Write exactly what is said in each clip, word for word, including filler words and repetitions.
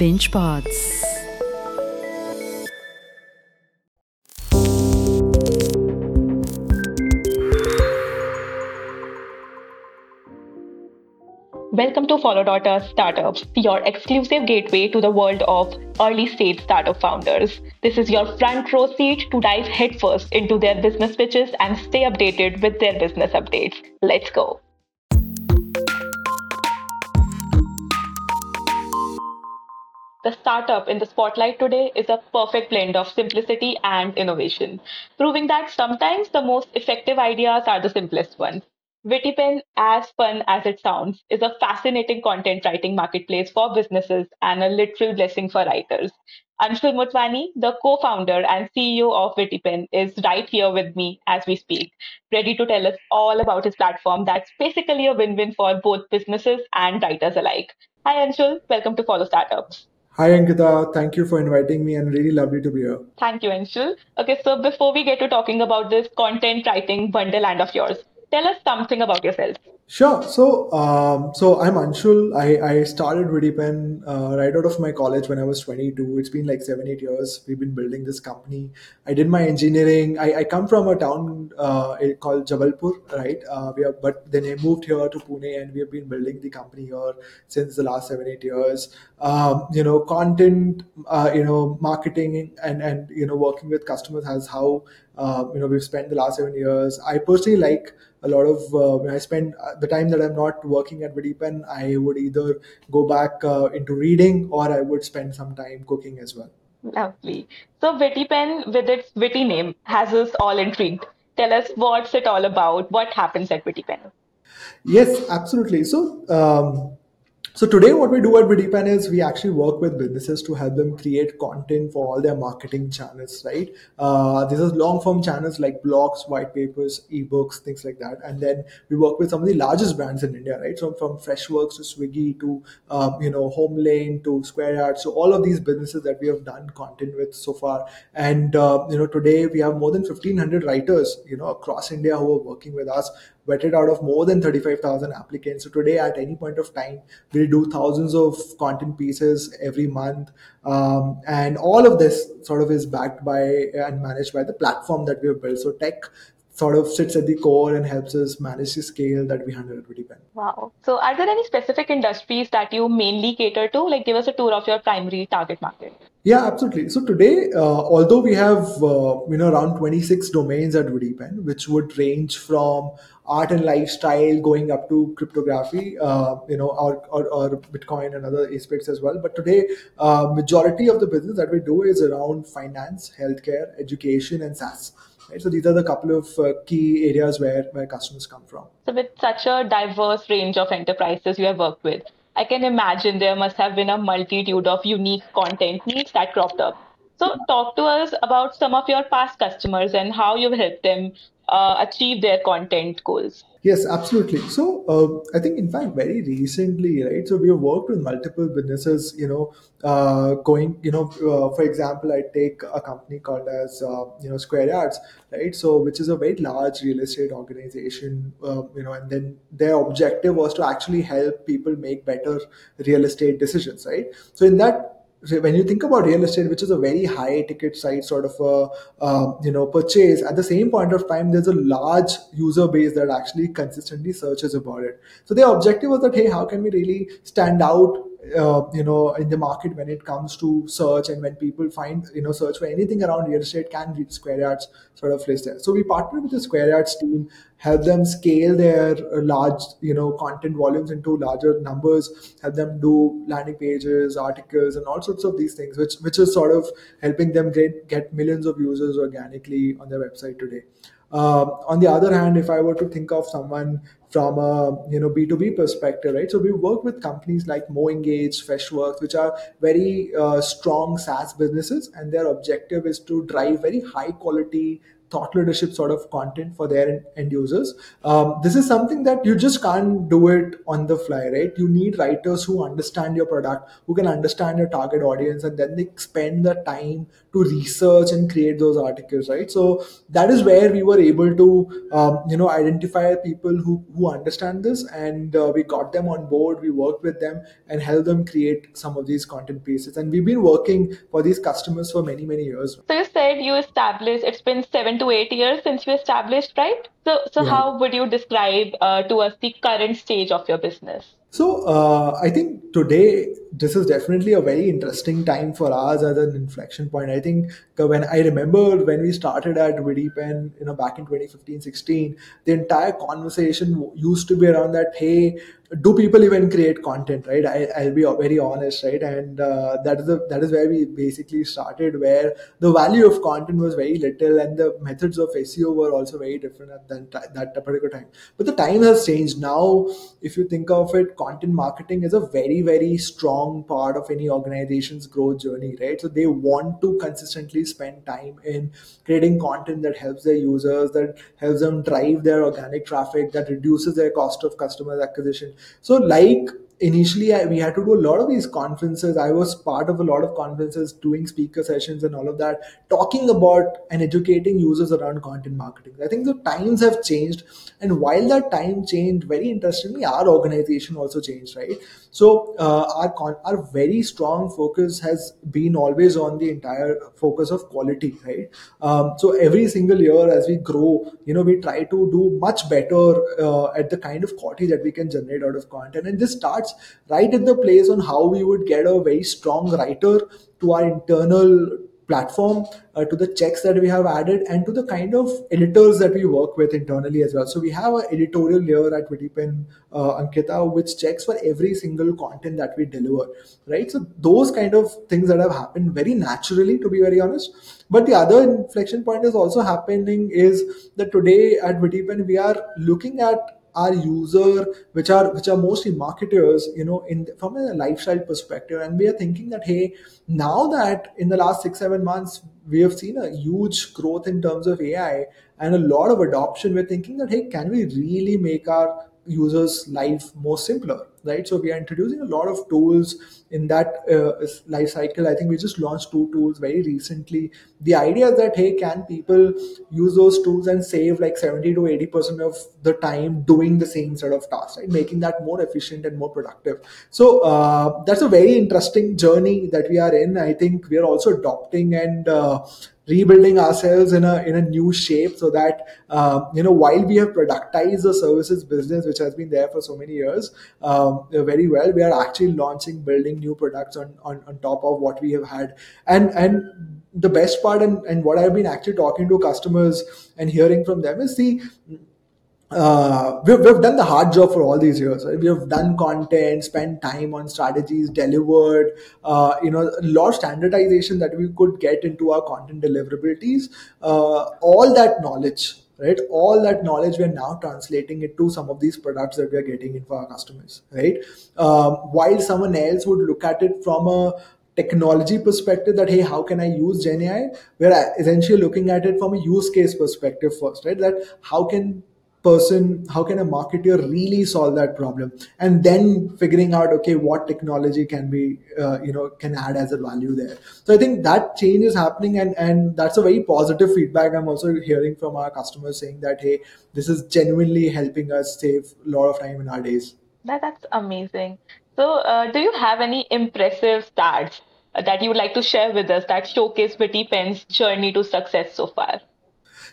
BenchPods. Welcome to Follow.us Startups, your exclusive gateway to the world of early-stage startup founders. This is your front row seat to dive headfirst into their business pitches and stay updated with their business updates. Let's go. The startup in the spotlight today is a perfect blend of simplicity and innovation, proving that sometimes the most effective ideas are the simplest ones. Witty Pen, as fun as it sounds, is a fascinating content writing marketplace for businesses and a literal blessing for writers. Anshul Motwani, the co-founder and C E O of Witty Pen, is right here with me as we speak, ready to tell us all about his platform that's basically a win-win for both businesses and writers alike. Hi Anshul, welcome to Follow Startups. Hi Ankita, thank you for inviting me and really lovely to be here. Thank you Anshul. Okay, so before we get to talking about this content writing wonderland of yours, tell us something about yourself. Sure. So um, so I'm Anshul. I, I started Witty Pen uh, right out of my college when I was twenty-two. It's been like seven, eight years. We've been building this company. I did my engineering. I, I come from a town uh, called Jabalpur, right? Uh, we are, but then I moved here to Pune and we have been building the company here since the last seven, eight years. Um, you know, content, uh, you know, marketing and, and, you know, working with customers has how, uh, you know, we've spent the last seven years. I personally like a lot of, uh, when I spend the time that I'm not working at Witty Pen, I would either go back uh, into reading or I would spend some time cooking as well. Lovely. So Witty Pen, with its witty name, has us all intrigued. Tell us, what's it all about? What happens at Witty Pen? Yes, absolutely. So, um, So today what we do at Witty Pen is we actually work with businesses to help them create content for all their marketing channels, right? Uh, this is long form channels like blogs, white papers, ebooks, things like that. And then we work with some of the largest brands in India, right? So from Freshworks to Swiggy to, um, you know, Home Lane to Square Yard. So all of these businesses that we have done content with so far. And, uh, you know, today we have more than fifteen hundred writers, you know, across India who are working with us, vetted out of more than thirty-five thousand applicants. So today at any point of time, we do thousands of content pieces every month. Um, and all of this sort of is backed by and managed by the platform that we have built. So tech sort of sits at the core and helps us manage the scale that we handle at Witty Pen. Wow. So are there any specific industries that you mainly cater to? Like give us a tour of your primary target market. Yeah, absolutely. So today, uh, although we have, uh, you know, around twenty-six domains at Witty Pen, which would range from art and lifestyle going up to cryptography, uh, you know, or, or, or Bitcoin and other aspects as well. But today, uh, majority of the business that we do is around finance, healthcare, education, and SaaS. So these are the couple of uh, key areas where, where customers come from. So with such a diverse range of enterprises you have worked with, I can imagine there must have been a multitude of unique content needs that cropped up. So talk to us about some of your past customers and how you've helped them uh, achieve their content goals. Yes, absolutely. So uh, I think, in fact, very recently, right? So we have worked with multiple businesses, you know, uh, going, you know, uh, for example, I take a company called as, uh, you know, Square Yards, right? So which is a very large real estate organization, uh, you know, and then their objective was to actually help people make better real estate decisions, right? So in that, when you think about real estate, which is a very high ticket size sort of a uh, you know purchase, at the same point of time, there's a large user base that actually consistently searches about it. So their objective was that, hey, how can we really stand out Uh, you know, in the market when it comes to search, and when people find, you know, search for anything around real estate, can reach Square Yard's sort of list there. So we partnered with the Square Yard's team, help them scale their large, you know, content volumes into larger numbers, help them do landing pages, articles, and all sorts of these things, which which is sort of helping them get, get millions of users organically on their website today. Uh, on the other hand, if I were to think of someone from a, you know, B two B perspective, right? So we work with companies like MoEngage, Freshworks, which are very uh, strong SaaS businesses, and their objective is to drive very high quality thought leadership sort of content for their end users. Um, this is something that you just can't do it on the fly, right? You need writers who understand your product, who can understand your target audience, and then they spend the time to research and create those articles, right? So that is where we were able to, um, you know, identify people who, who understand this, and uh, we got them on board, we worked with them and helped them create some of these content pieces. And we've been working for these customers for many, many years. So you said you established, it's been seven to eight years since you established, right? So, so yeah. How would you describe uh, to us the current stage of your business? So uh, I think today, this is definitely a very interesting time for us as an inflection point. I think when I remember when we started at Vidipen, you know, back in twenty fifteen, sixteen, the entire conversation used to be around that, hey, do people even create content, right? I, I'll be very honest, right? And uh, that is the, that is where we basically started, where the value of content was very little and the methods of S E O were also very different at that, that particular time. But the time has changed. Now, if you think of it, content marketing is a very, very strong part of any organization's growth journey, right? So they want to consistently spend time in creating content that helps their users, that helps them drive their organic traffic, that reduces their cost of customer acquisition. So like initially, I, we had to do a lot of these conferences. I was part of a lot of conferences, doing speaker sessions and all of that, talking about and educating users around content marketing. I think the times have changed. And while that time changed, very interestingly, our organization also changed, right? So uh, our, con- our very strong focus has been always on the entire focus of quality, right? Um, so every single year as we grow, you know, we try to do much better uh, at the kind of quality that we can generate out of content. And this starts right in the place on how we would get a very strong writer to our internal platform, uh, to the checks that we have added, and to the kind of editors that we work with internally as well. So we have an editorial layer at Vidipen, uh, Ankita, which checks for every single content that we deliver, right? So those kind of things that have happened very naturally, to be very honest. But the other inflection point is also happening is that today at Vidipen, we are looking at our user, which are which are mostly marketers, you know, in from a lifestyle perspective, and we are thinking that, hey, now that in the last six seven months we have seen a huge growth in terms of A I and a lot of adoption, we're thinking that, hey, can we really make our users' life more simpler, right? So we are introducing a lot of tools in that uh, life cycle. I think we just launched two tools very recently. The idea is that, hey, can people use those tools and save like seventy to eighty percent of the time doing the same sort of task, right? Making that more efficient and more productive. So uh, that's a very interesting journey that we are in. I think we are also adopting and uh, rebuilding ourselves in a in a new shape, so that uh, you know, while we have productized the services business, which has been there for so many years, um, very well, we are actually launching, building new products on, on on top of what we have had. And and the best part, and and what I've been actually talking to customers and hearing from them is the. Uh, we've, we've done the hard job for all these years, right? We have done content, spent time on strategies, delivered, uh, you know, a lot of standardization that we could get into our content deliverabilities. Uh, all that knowledge, right? All that knowledge, we are now translating it to some of these products that we are getting in for our customers, right? Um, while someone else would look at it from a technology perspective that, hey, how can I use Gen A I? We're essentially looking at it from a use case perspective first, right? That how can person, how can a marketer really solve that problem? And then figuring out, okay, what technology can be, uh, you know, can add as a value there. So I think that change is happening, and, and that's a very positive feedback. I'm also hearing from our customers saying that, hey, this is genuinely helping us save a lot of time in our days. That, that's amazing. So uh, do you have any impressive stats that you would like to share with us that showcase Vidipen's journey to success so far?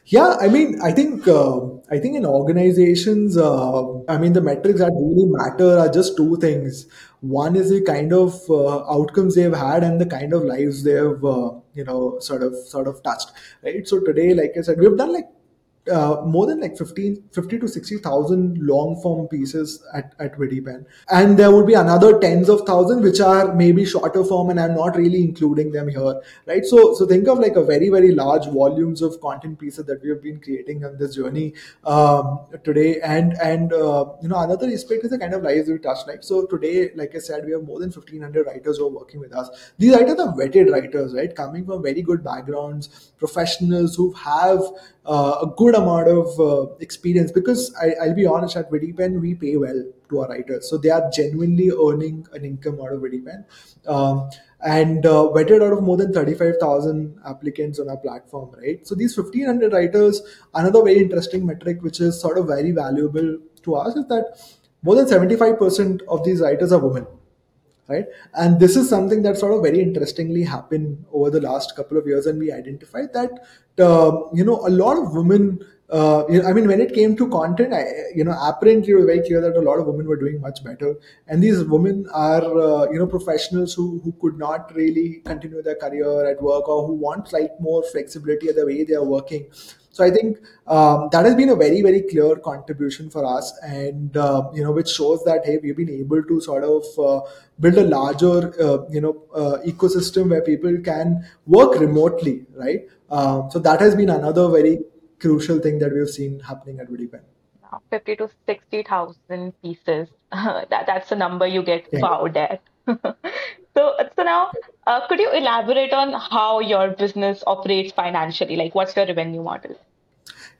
Yeah, I mean, I think uh, I think in organizations, uh, I mean, the metrics that really matter are just two things. One is the kind of uh, outcomes they've had and the kind of lives they've, uh, you know, sort of sort of touched, right? So today, like I said, we've done like uh, more than like fifty to sixty thousand long form pieces at, at Widipen. And there would be another tens of thousands, which are maybe shorter form, and I'm not really including them here, right? So, so think of like a very, very large volumes of content pieces that we have been creating on this journey um, today. And, and uh, you know, another aspect is the kind of lives we touch, right? So today, like I said, we have more than fifteen hundred writers who are working with us. These writers are vetted writers, right? Coming from very good backgrounds, professionals who have uh, a good amount of uh, experience, because I, I'll be honest, at Widipen, we pay well to our writers. So they are genuinely earning an income out of Widipen. Um, and uh, vetted out of more than thirty-five thousand applicants on our platform, right? So these fifteen hundred writers, another very interesting metric, which is sort of very valuable to us, is that more than seventy-five percent of these writers are women. Right? And this is something that sort of very interestingly happened over the last couple of years. And we identified that, uh, you know, a lot of women, uh, I mean, when it came to content, I, you know, apparently it was very clear that a lot of women were doing much better. And these women are, uh, you know, professionals who, who could not really continue their career at work, or who want like more flexibility at the way they are working. So I think um, that has been a very, very clear contribution for us, and uh, you know, which shows that, hey, we've been able to sort of uh, build a larger, uh, you know, uh, ecosystem where people can work remotely, right? Um, so that has been another very crucial thing that we've seen happening at Widipen. Fifty to sixty thousand pieces. that that's the number you get found at. So, so now, uh, could you elaborate on how your business operates financially? Like, what's your revenue model?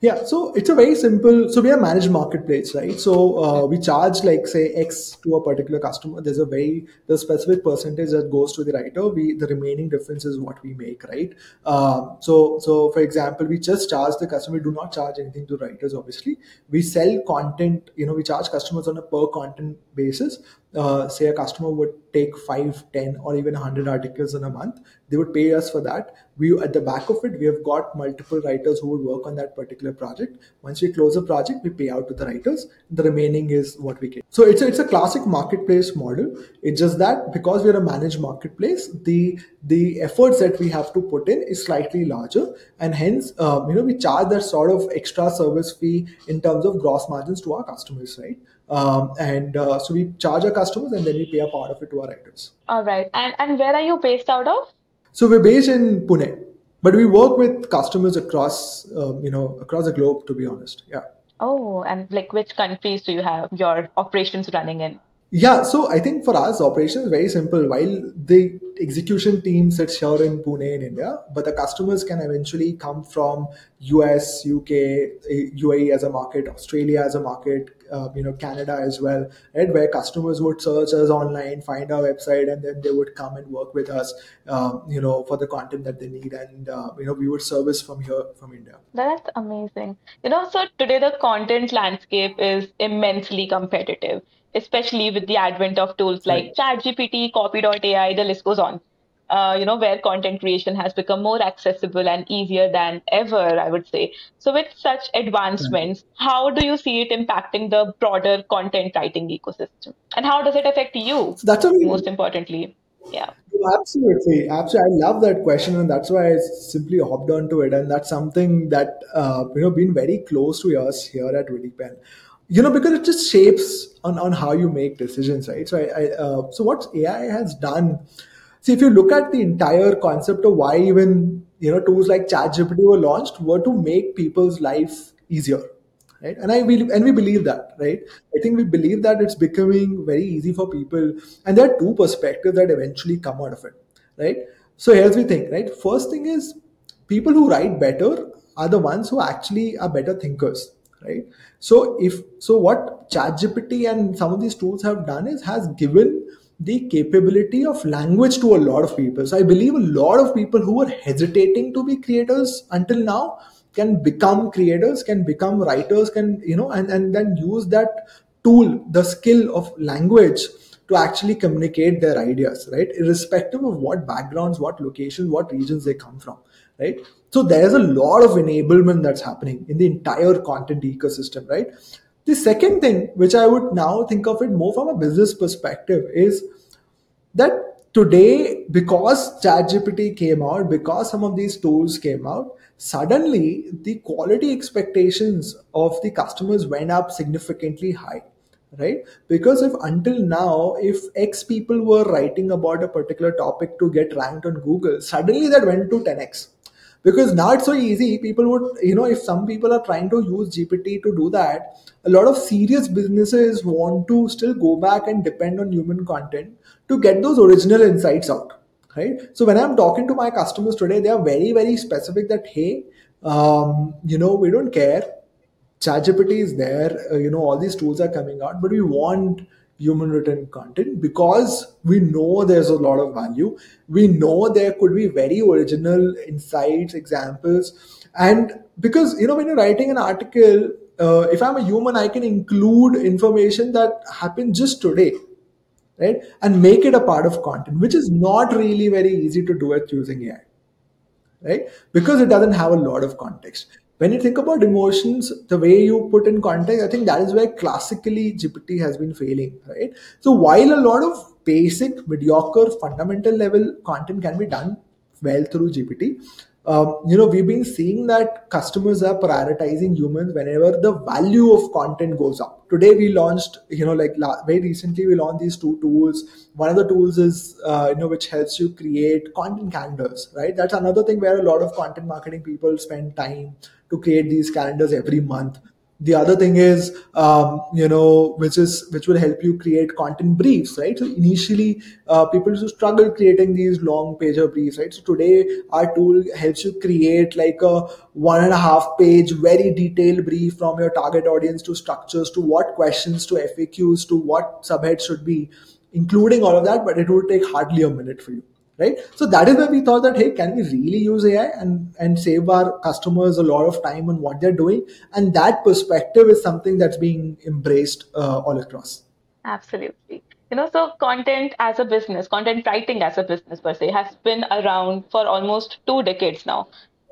Yeah, so it's a very simple, so we are managed marketplace, right? So uh, we charge like say X to a particular customer. There's a very, there's a specific percentage that goes to the writer. We, the remaining difference is what we make, right? Uh, so, so for example, we just charge the customer. We do not charge anything to writers, obviously. We sell content, you know, we charge customers on a per content basis. Uh, say a customer would take five, ten or even one hundred articles in a month. They would pay us for that. We, at the back of it, we have got multiple writers who would work on that particular project. Once we close a project, we pay out to the writers. The remaining is what we get. So it's a, it's a classic marketplace model. It's just that because we are a managed marketplace, the the efforts that we have to put in is slightly larger, and hence um, you know, we charge that sort of extra service fee in terms of gross margins to our customers, right? Um, and uh, so we charge our customers, and then we pay a part of it to our writers. All right. And and where are you based out of? So we're based in Pune, but we work with customers across, um, you know, across the globe, to be honest. Yeah. Oh, and like which countries do you have your operations running in? Yeah. So I think for us, operations is very simple. While the execution team sits here in Pune in India, but the customers can eventually come from U S, U K, U A E as a market, Australia as a market, Uh, you know, Canada as well, right? Where customers would search us online, find our website, and then they would come and work with us, um, you know, for the content that they need. And, uh, you know, we would service from here, from India. That's amazing. You know, so today the content landscape is immensely competitive, especially with the advent of tools like ChatGPT, Copy dot A I, the list goes on, uh, you know, where content creation has become more accessible and easier than ever, I would say. So with such advancements, how do you see it impacting the broader content writing ecosystem? And how does it affect you? So that's most importantly. Yeah. Absolutely. Absolutely. I love that question. And that's why I simply hopped onto it. And that's something that, uh, you know, been very close to us here at Widipen. You know, because it just shapes on, on how you make decisions, right? So, I, I uh, so what A I has done. See, if you look at the entire concept of why even, you know, tools like ChatGPT were launched, were to make people's life easier, right? And I believe, and we believe that, right? I think we believe that it's becoming very easy for people. And there are two perspectives that eventually come out of it, right? So here's the thing, right? First thing is, people who write better are the ones who actually are better thinkers, right? So if, so what ChatGPT and some of these tools have done is has given the capability of language to a lot of people. So I believe a lot of people who were hesitating to be creators until now can become creators, can become writers, can, you know, and, and then use that tool, the skill of language, to actually communicate their ideas, right? Irrespective of what backgrounds, what locations, what regions they come from, right? So there's a lot of enablement that's happening in the entire content ecosystem, right? The second thing, which I would now think of it more from a business perspective, is that today because ChatGPT came out, because some of these tools came out, suddenly the quality expectations of the customers went up significantly high, right? Because if until now, if X people were writing about a particular topic to get ranked on Google, suddenly that went to ten X. Because now it's so easy, people would, you know, if some people are trying to use G P T to do that, a lot of serious businesses want to still go back and depend on human content to get those original insights out, right? So when I'm talking to my customers today, they are very, very specific that, hey, um, you know, we don't care. ChatGPT is there, uh, you know, all these tools are coming out, but we want human written content because we know there's a lot of value. We know there could be very original insights, examples. And because, you know, when you're writing an article, uh, if I'm a human, I can include information that happened just today, right? And make it a part of content, which is not really very easy to do with using A I, right? Because it doesn't have a lot of context. When you think about emotions, the way you put in context, I think that is where classically G P T has been failing, right? So while a lot of basic, mediocre, fundamental level content can be done well through G P T, um, you know, we've been seeing that customers are prioritizing humans whenever the value of content goes up. Today we launched, you know, like la- very recently we launched these two tools. One of the tools is, uh, you know, which helps you create content calendars, right? That's another thing where a lot of content marketing people spend time to create these calendars every month. The other thing is, um, you know, which is which will help you create content briefs, right? So initially, uh, people used to struggle creating these long pager briefs, right? So today, our tool helps you create like a one and a half page, very detailed brief from your target audience to structures, to what questions, to F A Qs, to what subheads should be, including all of that, but it would take hardly a minute for you. Right? So that is where we thought that, hey, can we really use A I and, and save our customers a lot of time on what they're doing? And that perspective is something that's being embraced uh, all across. Absolutely. You know, so content as a business, content writing as a business per se has been around for almost two decades now.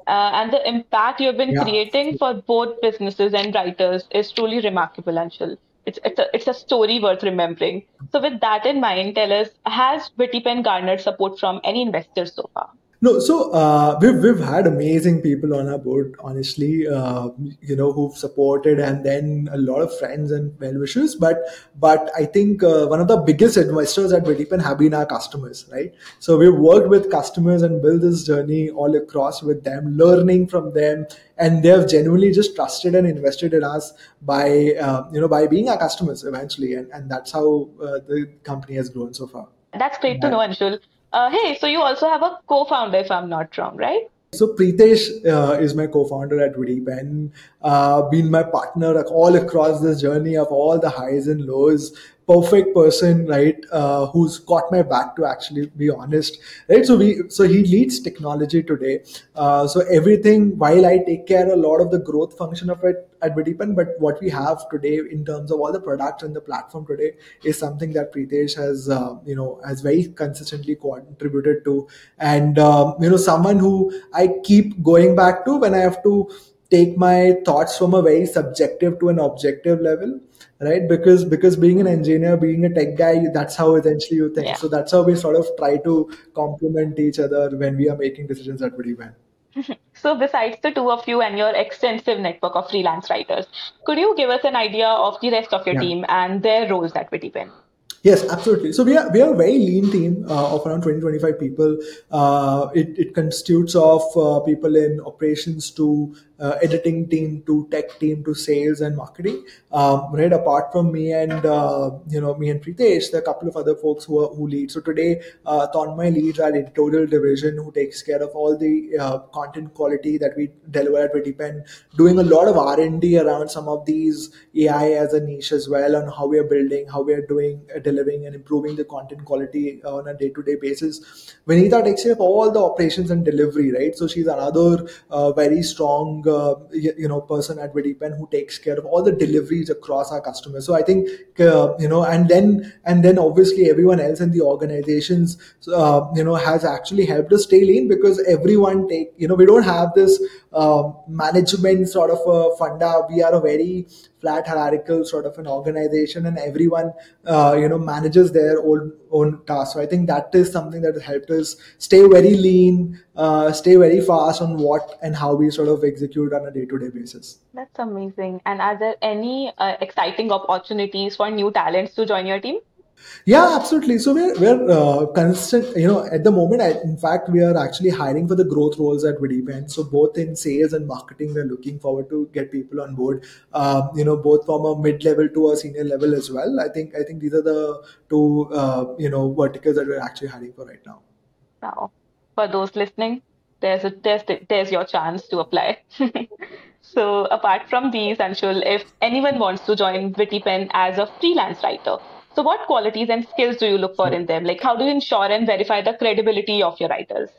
Uh, and the impact you've been yeah. creating for both businesses and writers is truly remarkable, Anshul. It's, it's, a, it's a story worth remembering. So with that in mind, tell us, has BittyPen garnered support from any investors so far? No, so uh, we've, we've had amazing people on our board, honestly, uh, you know, who've supported, and then a lot of friends and well-wishers. But but I think uh, one of the biggest investors at BittyPen have been our customers, right? So we've worked with customers and built this journey all across with them, learning from them. And they have genuinely just trusted and invested in us by, uh, you know, by being our customers eventually. And, and that's how uh, the company has grown so far. That's great to know, Anshul. Uh, hey, so you also have a co-founder, if I'm not wrong, right? So Pritesh uh, is my co-founder at BittyPen, uh, been my partner all across this journey of all the highs and lows. Perfect person, right? Uh, who's got my back to actually be honest, right? So we, so he leads technology today. Uh, so everything, while I take care a lot of the growth function of it at BittyPen, but what we have today in terms of all the products and the platform today is something that Pritesh has, uh, you know, has very consistently contributed to, and um, you know, someone who I keep going back to when I have to take my thoughts from a very subjective to an objective level. Right, because because being an engineer, being a tech guy, that's how essentially you think. Yeah. So that's how we sort of try to complement each other when we are making decisions at BittyPen. So besides the two of you and your extensive network of freelance writers, could you give us an idea of the rest of your yeah. team and their roles at BittyPen? Yes, absolutely. So we are we are a very lean team uh, of around twenty to twenty-five people. Uh, it, it constitutes of uh, people in operations to uh, editing team to tech team to sales and marketing. Um, right, apart from me and uh, you know me and Pritesh, there are a couple of other folks who are, who lead. So today, uh, Tanmay leads our editorial division, who takes care of all the uh, content quality that we deliver at BittyPen, doing a lot of R and D around some of these A I as a niche as well, on how we are building, how we are doing. Uh, delivering and improving the content quality on a day-to-day basis. Vineetha takes care of all the operations and delivery, right? So she's another uh, very strong uh, you, you know, person at Vidipen who takes care of all the deliveries across our customers. So I think, uh, you know, and then and then obviously everyone else in the organizations, uh, you know, has actually helped us stay lean, because everyone take, you know, we don't have this uh, management sort of a funda. We are a very flat hierarchical sort of an organization, and everyone, uh, you know, manages their own own tasks. So I think that is something that has helped us stay very lean, uh, stay very fast on what and how we sort of execute on a day-to-day basis. That's amazing. And are there any uh, exciting opportunities for new talents to join your team? Yeah, absolutely. So we're we're uh, constant. You know, at the moment, I, in fact, we are actually hiring for the growth roles at Vidipen. So both in sales and marketing, we're looking forward to get people on board. Um, you know, both from a mid-level to a senior level as well. I think I think these are the two uh, you know verticals that we're actually hiring for right now. Wow! For those listening, there's a there's there's your chance to apply. So apart from these, Anshul, if anyone wants to join Vidipen as a freelance writer, so what qualities and skills do you look for in them? Like, how do you ensure and verify the credibility of your writers?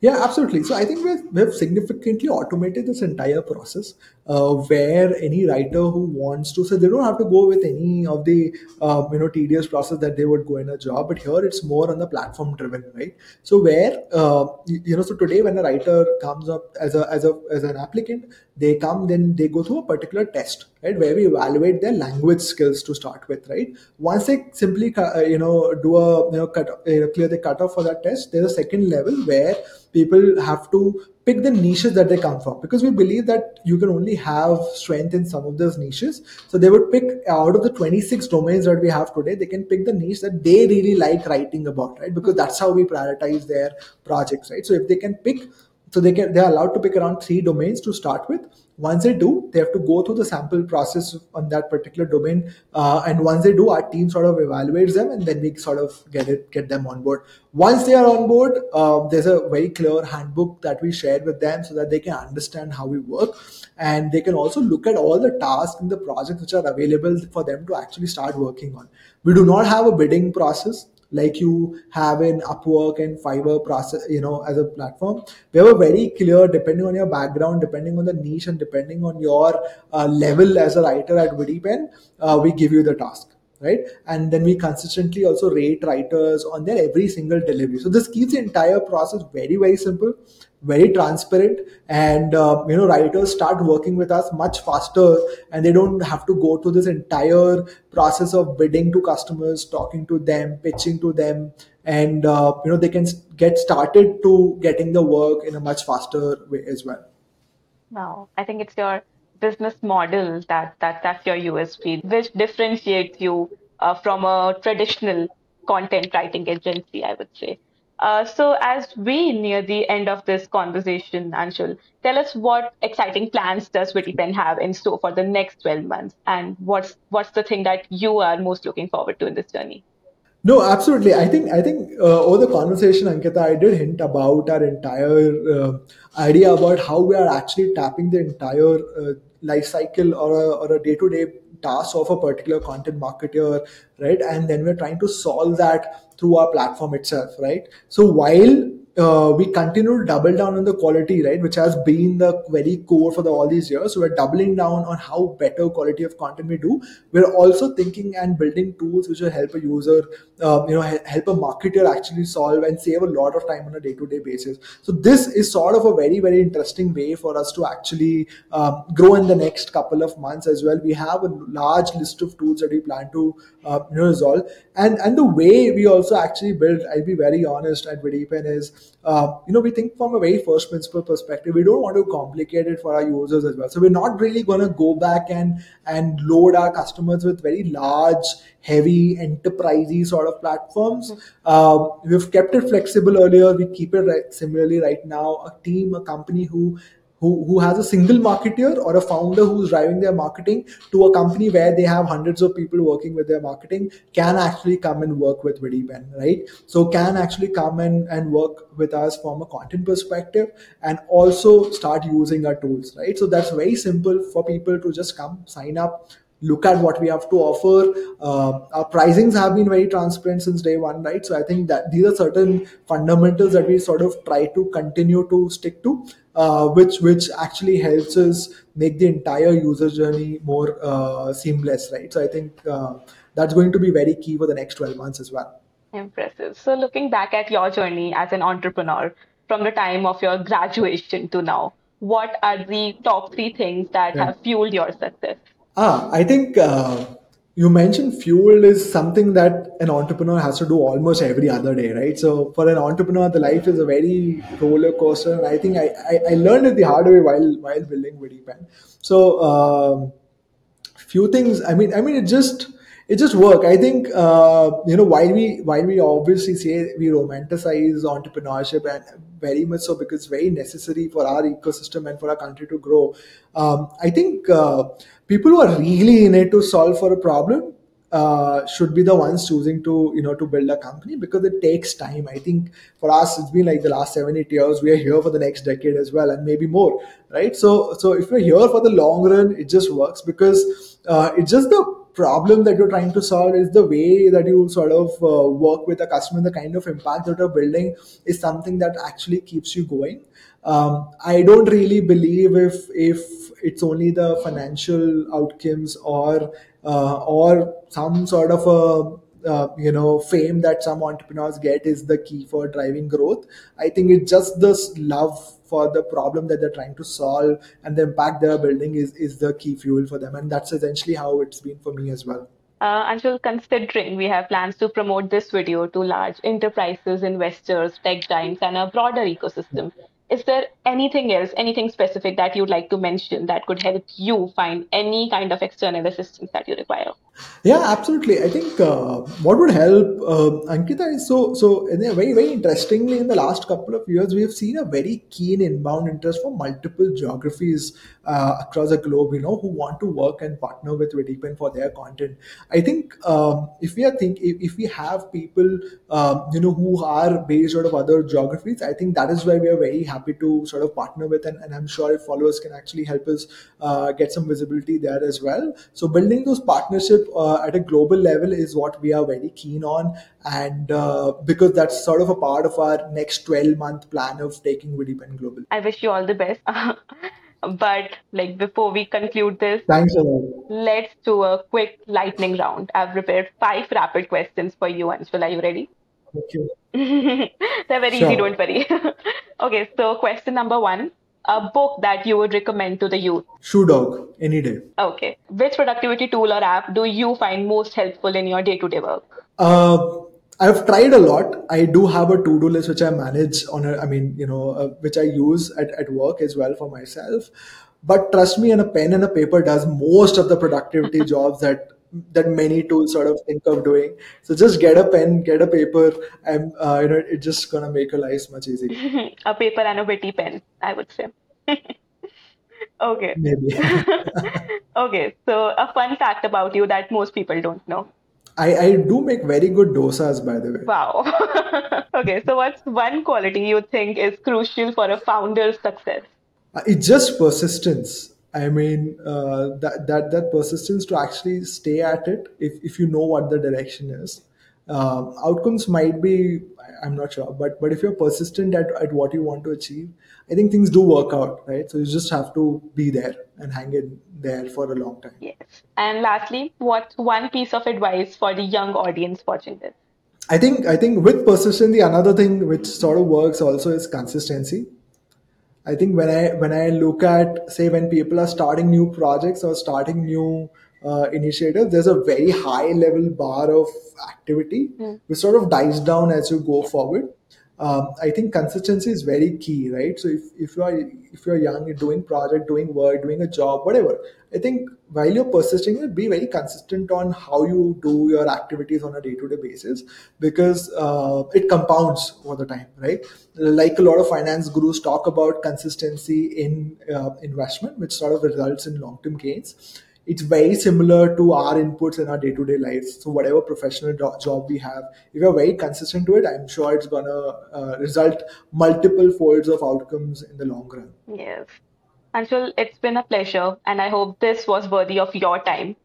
Yeah, absolutely. So I think we've, we've significantly automated this entire process uh, where any writer who wants to, so they don't have to go with any of the, uh, you know, tedious process that they would go in a job. But here it's more on the platform driven, right? So where, uh, you know, so today when a writer comes up as a, as a, as an applicant, they come, then they go through a particular test, right? Where we evaluate their language skills to start with, right? Once they simply, uh, you know, do a, you know, cut, uh, clear the cutoff for that test, there's a second level where people have to pick the niches that they come from, because we believe that you can only have strength in some of those niches. So they would pick out of the twenty-six domains that we have today, they can pick the niche that they really like writing about, right? Because that's how we prioritize their projects, right? So if they can pick, so they can, they're allowed to pick around three domains to start with. Once they do, they have to go through the sample process on that particular domain. Uh, and once they do, our team sort of evaluates them, and then we sort of get it, get them on board. Once they are on board, uh, there's a very clear handbook that we shared with them so that they can understand how we work. And they can also look at all the tasks in the project which are available for them to actually start working on. We do not have a bidding process like you have in Upwork and Fiverr process, you know, as a platform. We have a very clear, depending on your background, depending on the niche, and depending on your uh, level as a writer at Vidipen, uh, we give you the task, right? And then we consistently also rate writers on their every single delivery. So this keeps the entire process very, very simple, very transparent, and uh, you know, writers start working with us much faster, and they don't have to go through this entire process of bidding to customers, talking to them, pitching to them, and uh, you know, they can get started to getting the work in a much faster way as well. Wow, I think it's your business model that that that's your U S P, which differentiates you uh, from a traditional content writing agency, I would say. Uh, so as we near the end of this conversation, Anshul, tell us what exciting plans does Vidipen have in store for the next twelve months, and what's what's the thing that you are most looking forward to in this journey? No, absolutely. I think I think uh, over the conversation, Ankita, I did hint about our entire uh, idea about how we are actually tapping the entire uh, life cycle or a, or a day-to-day task of a particular content marketer, right? And then we're trying to solve that through our platform itself, right? So while uh, we continue to double down on the quality, right, which has been the very core for the, all these years, so we're doubling down on how better quality of content we do. We're also thinking and building tools which will help a user, um, you know, help a marketer actually solve and save a lot of time on a day-to-day basis. So this is sort of a very, very interesting way for us to actually um, grow in the next couple of months as well. We have a large list of tools that we plan to uh, you know, resolve, and and the way we also actually build, I'll be very honest, at Vidipen is, Uh, you know, we think from a very first principle perspective. We don't want to complicate it for our users as well. So we're not really going to go back and and load our customers with very large, heavy, enterprisey sort of platforms. Mm-hmm. Uh, we've kept it flexible earlier. We keep it right, similarly right now. A team, a company who Who, who has a single marketeer or a founder who's driving their marketing, to a company where they have hundreds of people working with their marketing, can actually come and work with Vidipen, right? So can actually come and, and work with us from a content perspective, and also start using our tools, right? So that's very simple for people to just come sign up, look at what we have to offer. Uh, our pricings have been very transparent since day one, right? So I think that these are certain fundamentals that we sort of try to continue to stick to, uh, which which actually helps us make the entire user journey more uh, seamless, right? So I think uh, that's going to be very key for the next twelve months as well. Impressive. So looking back at your journey as an entrepreneur, from the time of your graduation to now, what are the top three things that yeah. have fueled your success? Ah, I think uh, you mentioned fuel is something that an entrepreneur has to do almost every other day, right? So for an entrepreneur, the life is a very roller coaster. And I think I, I, I learned it the hard way while while building Vineetha. So uh, few things. I mean, I mean, it just it just work. I think uh, you know while we while we obviously say we romanticize entrepreneurship, and very much so because it's very necessary for our ecosystem and for our country to grow. Um, I think. Uh, People who are really in it to solve for a problem uh, should be the ones choosing to, you know, to build a company, because it takes time. I think for us, it's been like the last seven, eight years. We are here for the next decade as well, and maybe more, right? So, so if you're here for the long run, it just works, because uh, it's just the problem that you're trying to solve, is the way that you sort of uh, work with a customer, the kind of impact that you're building is something that actually keeps you going. Um, I don't really believe if if it's only the financial outcomes or uh, or some sort of a uh, you know fame that some entrepreneurs get is the key for driving growth. I think it's just this love for the problem that they're trying to solve, and the impact they're building is is the key fuel for them, and that's essentially how it's been for me as well. Uh, Anshul, considering we have plans to promote this video to large enterprises, investors, tech giants, and a broader ecosystem, yeah. Is there anything else, anything specific that you'd like to mention that could help you find any kind of external assistance that you require? Yeah, absolutely. I think uh, what would help, uh, Ankita, is so, so very, very interestingly, in the last couple of years, we have seen a very keen inbound interest from multiple geographies uh, across the globe, you know, who want to work and partner with Vineetha for their content. I think um, if we are think if, if we have people, um, you know, who are based out of other geographies, I think that is where we are very happy to sort of partner with, and, and I'm sure if Follow.us can actually help us uh, get some visibility there as well. So building those partnership uh, at a global level is what we are very keen on, and uh, because that's sort of a part of our next twelve month plan of taking Vineetha global. I wish you all the best. But like before we conclude this, thanks a lot. Let's do a quick lightning round. I've prepared five rapid questions for you, Anshul. Are you ready? Okay. They're very sure. Easy, don't worry. Okay, so question number one, a book that you would recommend to the youth? Shoe Dog, any day. Okay. Which productivity tool or app do you find most helpful in your day-to-day work? Uh, I've tried a lot. I do have a to-do list which I manage on, a, I mean, you know, uh, which I use at, at work as well for myself. But trust me, and a pen and a paper does most of the productivity jobs that that many tools sort of think of doing. So just get a pen, get a paper, and uh, you know, it's just gonna make your life much easier. A paper and a witty pen, I would say. Okay. Maybe. Okay. So a fun fact about you that most people don't know. I, I do make very good dosas, by the way. Wow. Okay. So what's one quality you think is crucial for a founder's success? It's just persistence. I mean, uh, that, that that persistence to actually stay at it if, if you know what the direction is. Um, outcomes might be, I'm not sure, but but if you're persistent at, at what you want to achieve, I think things do work out, right? So you just have to be there and hang in there for a long time. Yes. And lastly, what's one piece of advice for the young audience watching this? I think, I think with persistence, the another thing which sort of works also is consistency. I think when I when I look at, say, when people are starting new projects or starting new uh, initiatives, there's a very high level bar of activity, mm. which sort of dies down as you go forward. Um, I think consistency is very key, right? So if, if you are if you are young, you're doing project, doing work, doing a job, whatever. I think while you're persisting, be very consistent on how you do your activities on a day-to-day basis, because uh, it compounds over the time, right? Like a lot of finance gurus talk about consistency in uh, investment, which sort of results in long-term gains. It's very similar to our inputs in our day-to-day lives. So whatever professional do- job we have, if you're very consistent to it, I'm sure it's going to uh, result multiple folds of outcomes in the long run. Yes. Anshul, it's been a pleasure, and I hope this was worthy of your time.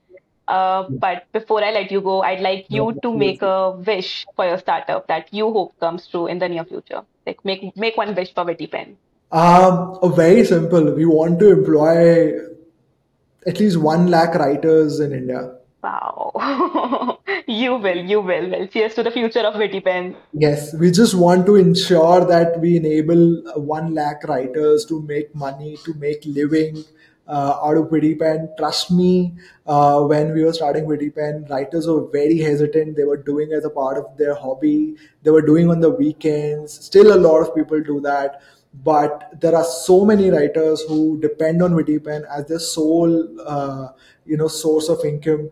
Uh, but before I let you go, I'd like you to make a wish for your startup that you hope comes true in the near future. Like make make one wish for Witty Pen. Um, very simple. We want to employ at least one lakh writers in India. Wow. You will, you will. Well, cheers to the future of Witty Pen. Yes, we just want to ensure that we enable one lakh writers to make money, to make living Uh, out of Witty Pen. Trust me, uh, when we were starting Witty Pen, writers were very hesitant. They were doing as a part of their hobby. They were doing on the weekends. Still a lot of people do that. But there are so many writers who depend on Witty Pen as their sole uh, you know, source of income.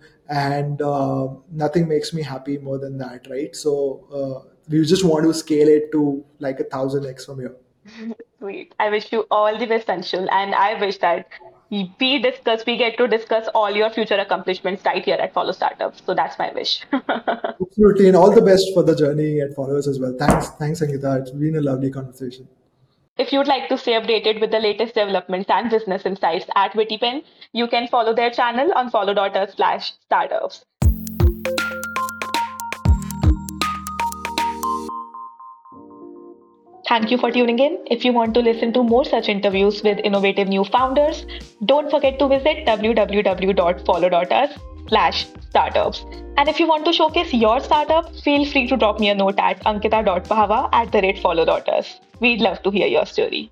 And uh, nothing makes me happy more than that, right? So uh, we just want to scale it to like a thousand X from here. Sweet. I wish you all the best, Anshul. And I wish that We discuss, we get to discuss all your future accomplishments right here at Follow Startups. So that's my wish. Absolutely. And all the best for the journey at Follow.us as well. Thanks. Thanks, Anita. It's been a lovely conversation. If you'd like to stay updated with the latest developments and business insights at Witty Pen, you can follow their channel on follow.us slash startups. Thank you for tuning in. If you want to listen to more such interviews with innovative new founders, don't forget to visit www.follow.us slash startups. And if you want to showcase your startup, feel free to drop me a note at ankita.pahwa at the rate follow.us. We'd love to hear your story.